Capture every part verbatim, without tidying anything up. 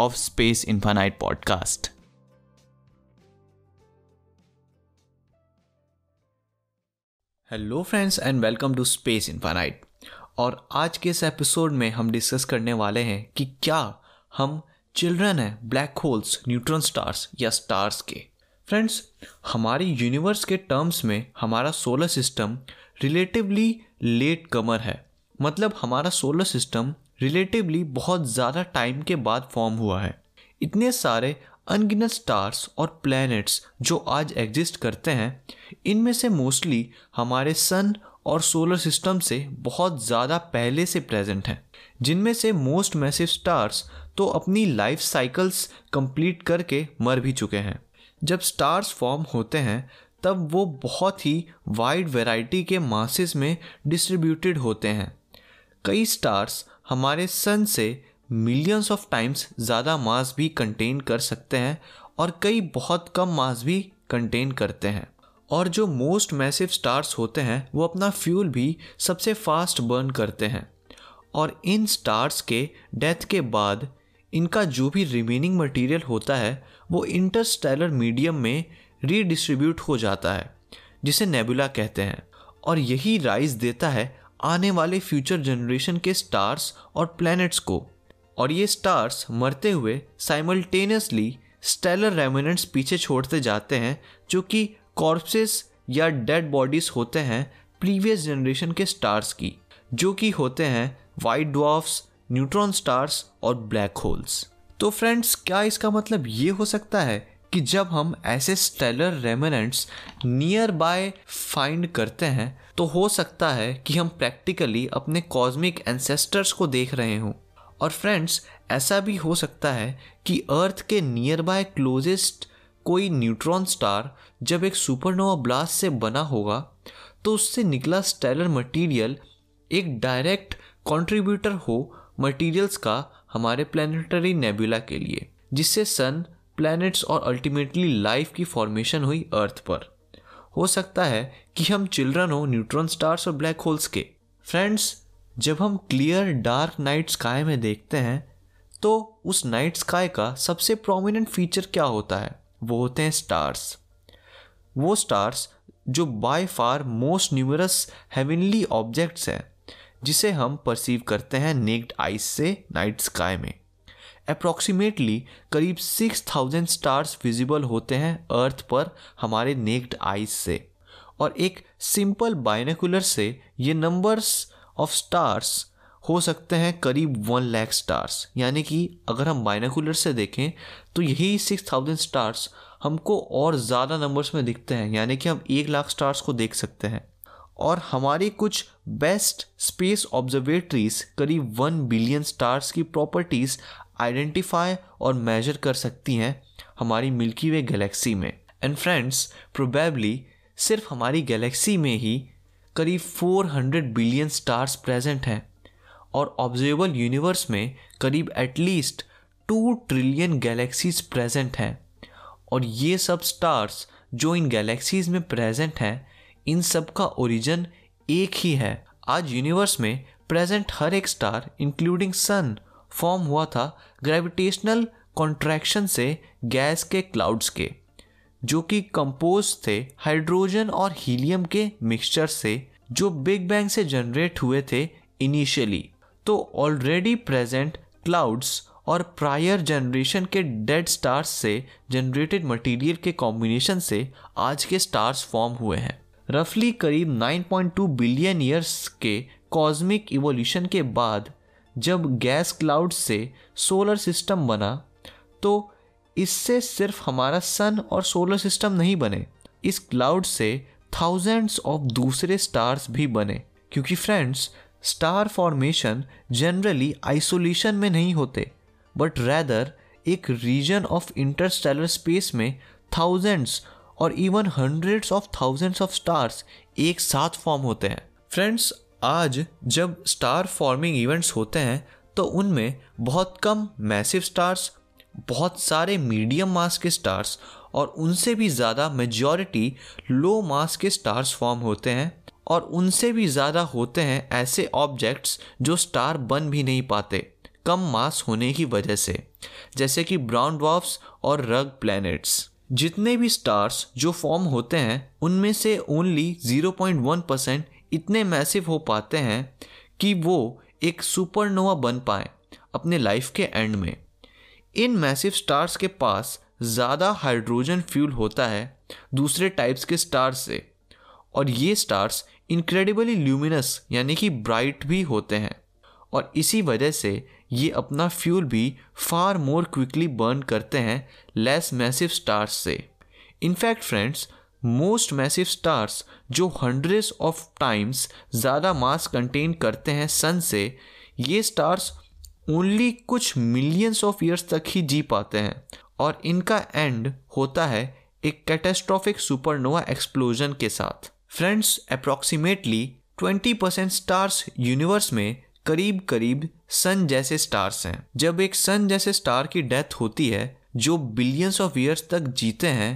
Of space infinite podcast. Hello friends and welcome to space infinite. और आज के इस एपिसोड में हम डिस्कस करने वाले हैं कि क्या हम चिल्ड्रन हैं ब्लैक होल्स, न्यूट्रॉन स्टार्स या स्टार्स के। फ्रेंड्स, हमारी यूनिवर्स के टर्म्स में हमारा solar system relatively latecomer है। मतलब हमारा सोलर सिस्टम रिलेटिवली बहुत ज़्यादा टाइम के बाद फॉर्म हुआ है। इतने सारे अनगिनत स्टार्स और प्लैनेट्स जो आज एग्जिस्ट करते हैं, इनमें से मोस्टली हमारे सन और सोलर सिस्टम से बहुत ज़्यादा पहले से प्रेजेंट हैं, जिनमें से मोस्ट मैसिव स्टार्स तो अपनी लाइफ साइकिल्स कंप्लीट करके मर भी चुके हैं। जब स्टार्स फॉर्म होते हैं तब वो बहुत ही वाइड वैरायटी के मासेस में डिस्ट्रीब्यूटेड होते हैं। कई स्टार्स हमारे सन से मिलियंस ऑफ टाइम्स ज़्यादा मास भी कंटेन कर सकते हैं और कई बहुत कम मास भी कंटेन करते हैं। और जो मोस्ट मैसिव स्टार्स होते हैं वो अपना फ्यूल भी सबसे फास्ट बर्न करते हैं, और इन स्टार्स के डेथ के बाद इनका जो भी रिमेनिंग मटेरियल होता है वो इंटरस्टेलर मीडियम में रीडिस्ट्रीब्यूट हो जाता है, जिसे नेबुला कहते हैं। और यही राइज देता है आने वाले फ्यूचर जनरेशन के स्टार्स और प्लैनेट्स को, और ये स्टार्स मरते हुए साइमल्टेनियसली स्टेलर रेमिनेंट्स पीछे छोड़ते जाते हैं, जो कि कॉर्पसेस या डेड बॉडीज़ होते हैं प्रीवियस जनरेशन के स्टार्स की, जो कि होते हैं वाइट ड्वार्फ्स, न्यूट्रॉन स्टार्स और ब्लैक होल्स। तो फ्रेंड्स, क्या इसका मतलब ये हो सकता है कि जब हम ऐसे stellar remnants nearby find करते हैं तो हो सकता है कि हम प्रैक्टिकली अपने कॉस्मिक एंसेस्टर्स को देख रहे हों। और फ्रेंड्स, ऐसा भी हो सकता है कि अर्थ के नियर बाय क्लोजेस्ट कोई न्यूट्रॉन स्टार जब एक सुपरनोवा ब्लास्ट से बना होगा तो उससे निकला स्टेलर मटेरियल एक डायरेक्ट कंट्रीब्यूटर हो मटेरियल्स का हमारे प्लैनेटरी नेबुला के लिए, जिससे सन, प्लैनेट्स और अल्टीमेटली लाइफ की फॉर्मेशन हुई अर्थ पर। हो सकता है कि हम चिल्ड्रन हो न्यूट्रॉन स्टार्स और ब्लैक होल्स के। फ्रेंड्स, जब हम क्लियर डार्क नाइट स्काई में देखते हैं तो उस नाइट स्काई का सबसे प्रोमिनेंट फीचर क्या होता है? वो होते हैं स्टार्स। वो स्टार्स जो by far most numerous heavenly objects हैं, जिसे हम परसीव करते हैं नेक्ड आइज से नाइट स्काई में। अप्रॉक्सीमेटली करीब सिक्स थाउजेंड स्टार्स विजिबल होते हैं अर्थ पर हमारे नेक्ड आइज से, और एक सिंपल बाइनोकुलर से ये नंबर्स ऑफ स्टार्स हो सकते हैं करीब वन लाख स्टार्स। यानी कि अगर हम बाइनोकुलर से देखें तो यही सिक्स थाउजेंड स्टार्स हमको और ज़्यादा नंबर्स में दिखते हैं, यानी कि हम एक लाख स्टार्स को देख सकते हैं। और हमारी कुछ बेस्ट स्पेस ऑब्जर्वेटरीज करीब वन बिलियन स्टार्स की प्रॉपर्टीज़ आइडेंटिफाई और मेजर कर सकती हैं हमारी मिल्की वे गैलेक्सी में। एंड फ्रेंड्स, प्रोबेबली सिर्फ हमारी गैलेक्सी में ही करीब चार सौ बिलियन स्टार्स प्रेजेंट हैं, और ऑब्जर्वेबल यूनिवर्स में करीब एटलीस्ट दो ट्रिलियन गैलेक्सीज प्रेजेंट हैं। और ये सब स्टार्स जो इन गैलेक्सीज में प्रेजेंट हैं, इन सब का ओरिजिन एक ही है। आज यूनिवर्स में प्रेजेंट हर एक स्टार इंक्लूडिंग सन फॉर्म हुआ था ग्रेविटेशनल कॉन्ट्रैक्शन से गैस के क्लाउड्स के, जो कि कंपोज थे हाइड्रोजन और हीलियम के मिक्सचर से, जो बिग बैंग से जनरेट हुए थे इनिशियली। तो ऑलरेडी प्रेजेंट क्लाउड्स और प्रायर जनरेशन के डेड स्टार्स से जनरेटेड मटेरियल के कॉम्बिनेशन से आज के स्टार्स फॉर्म हुए हैं। रफली करीब नौ पॉइंट दो बिलियन ईयर्स के कॉस्मिक इवोल्यूशन के बाद जब गैस क्लाउड से सोलर सिस्टम बना, तो इससे सिर्फ हमारा सन और सोलर सिस्टम नहीं बने, इस क्लाउड से थाउजेंड्स ऑफ दूसरे स्टार्स भी बने। क्योंकि friends, star formation generally isolation में नहीं होते, बट रैदर एक रीजन ऑफ इंटरस्टेलर स्पेस में थाउजेंड्स और even hundreds of thousands of stars एक साथ फॉर्म होते हैं। फ्रेंड्स, आज जब स्टार फॉर्मिंग इवेंट्स होते हैं तो उनमें बहुत कम मैसिव स्टार्स, बहुत सारे मीडियम मास के स्टार्स और उनसे भी ज़्यादा मेजॉरिटी लो मास के स्टार्स फॉर्म होते हैं और उनसे भी ज़्यादा होते हैं ऐसे ऑब्जेक्ट्स जो स्टार बन भी नहीं पाते कम मास होने की वजह से, जैसे कि ब्राउन ड्वार्फ्स और रग प्लैनेट्स। जितने भी स्टार्स जो फॉर्म होते हैं उनमें से only zero point one percent इतने मैसिव हो पाते हैं कि वो एक सुपरनोवा बन पाए अपने लाइफ के एंड में। इन मैसिव स्टार्स के पास ज़्यादा हाइड्रोजन फ्यूल होता है दूसरे टाइप्स के स्टार्स से और ये स्टार्स इनक्रेडिबली ल्यूमिनस यानी कि ब्राइट भी होते हैं और इसी वजह से ये अपना फ्यूल भी फार मोर क्विकली बर्न करते हैं लेस मैसिव स्टार्स से। In fact friends, most massive stars जो हंड्रेड्स ऑफ टाइम्स ज़्यादा मास कंटेन करते हैं सन से, ये स्टार्स ओनली कुछ मिलियंस ऑफ ईयर्स तक ही जी पाते हैं और इनका एंड होता है एक कैटेस्ट्रॉफिक सुपरनोवा एक्सप्लोजन के साथ। Friends, approximately twenty percent stars universe में करीब करीब सन जैसे स्टार्स हैं। जब एक सन जैसे स्टार की डेथ होती है जो बिलियंस ऑफ ईयर्स तक जीते हैं,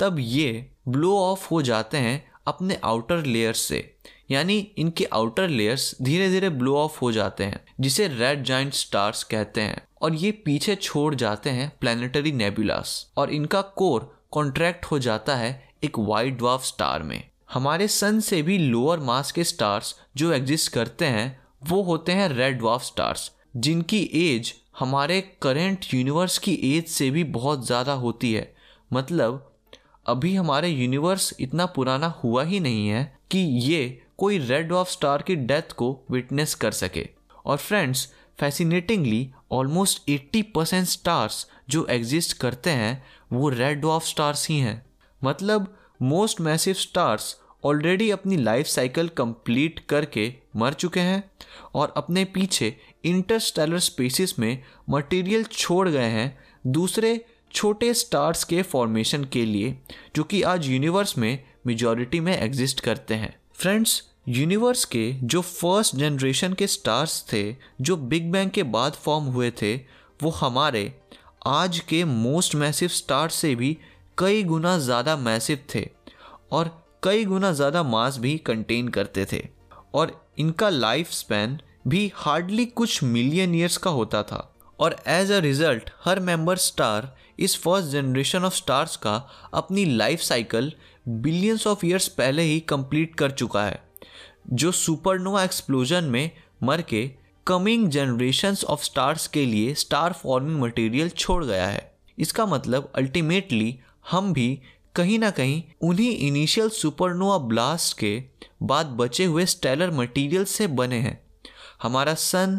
तब ये ब्लो ऑफ हो जाते हैं अपने आउटर लेयर्स से, यानी इनके आउटर लेयर्स धीरे धीरे ब्लो ऑफ हो जाते हैं जिसे रेड जायंट स्टार्स कहते हैं और ये पीछे छोड़ जाते हैं प्लैनेटरी नेबुलास और इनका कोर कॉन्ट्रैक्ट हो जाता है एक वाइट ड्वार्फ स्टार में। हमारे सन से भी लोअर मास के स्टार्स जो एग्जिस्ट करते हैं वो होते हैं रेड ड्वार्फ स्टार्स, जिनकी एज हमारे करंट यूनिवर्स की एज से भी बहुत ज़्यादा होती है। मतलब अभी हमारे यूनिवर्स इतना पुराना हुआ ही नहीं है कि ये कोई रेड ड्वार्फ स्टार की डेथ को विटनेस कर सके। और friends, fascinatingly almost eighty percent stars जो एग्जिस्ट करते हैं वो रेड ड्वार्फ स्टार्स ही हैं। मतलब मोस्ट मैसिव स्टार्स ऑलरेडी अपनी लाइफ साइकिल कंप्लीट करके मर चुके हैं और अपने पीछे इंटरस्टेलर स्पेसेस में मटेरियल छोड़ गए हैं दूसरे छोटे स्टार्स के फॉर्मेशन के लिए, जो कि आज यूनिवर्स में मेजॉरिटी में एग्जिस्ट करते हैं। फ्रेंड्स, यूनिवर्स के जो फर्स्ट जनरेशन के स्टार्स थे जो बिग बैंग के बाद फॉर्म हुए थे, वो हमारे आज के मोस्ट मैसिव स्टार्स से भी कई गुना ज़्यादा मैसिव थे और कई गुना ज़्यादा मास भी कंटेन करते थे और इनका लाइफ स्पैन भी हार्डली कुछ मिलियन ईयर्स का होता था। और एज अ रिज़ल्ट हर मेंबर स्टार इस फर्स्ट जनरेशन ऑफ स्टार्स का अपनी life cycle billions of years पहले ही कंप्लीट कर चुका है, जो सुपरनोवा एक्सप्लोजन में मर के कमिंग जनरेशन्स ऑफ स्टार्स के लिए स्टार फॉर्मिंग मटेरियल छोड़ गया है। इसका मतलब अल्टीमेटली हम भी कहीं ना कहीं उन्हीं इनिशियल सुपरनोवा ब्लास्ट के बाद बचे हुए स्टेलर मटेरियल से बने हैं। हमारा सन,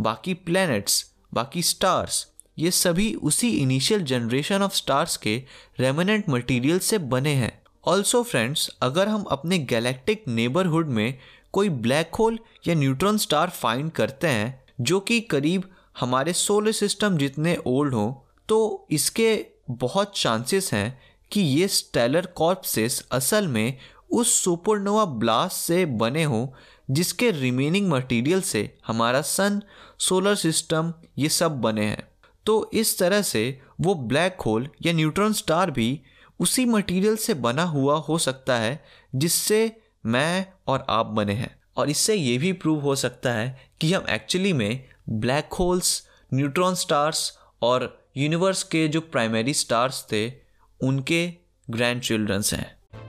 बाकी प्लैनेट्स, बाकी स्टार्स, ये सभी उसी इनिशियल जनरेशन ऑफ स्टार्स के रेमिनेंट मटेरियल से बने हैं। ऑल्सो फ्रेंड्स, अगर हम अपने गैलेक्टिक नेबरहुड में कोई ब्लैक होल या न्यूट्रॉन स्टार फाइंड करते हैं जो कि करीब हमारे सोलर सिस्टम जितने ओल्ड हों, तो इसके बहुत चांसेस हैं कि ये स्टेलर कॉर्पसेस असल में उस सुपरनोवा ब्लास्ट से बने हों जिसके रिमेनिंग मटेरियल से हमारा सन, सोलर सिस्टम, ये सब बने हैं। तो इस तरह से वो ब्लैक होल या न्यूट्रॉन स्टार भी उसी मटेरियल से बना हुआ हो सकता है जिससे मैं और आप बने हैं और इससे ये भी प्रूव हो सकता है कि हम एक्चुअली में ब्लैक होल्स, न्यूट्रॉन स्टार्स और यूनिवर्स के जो प्राइमरी स्टार्स थे उनके ग्रैंड चिल्ड्रंस हैं।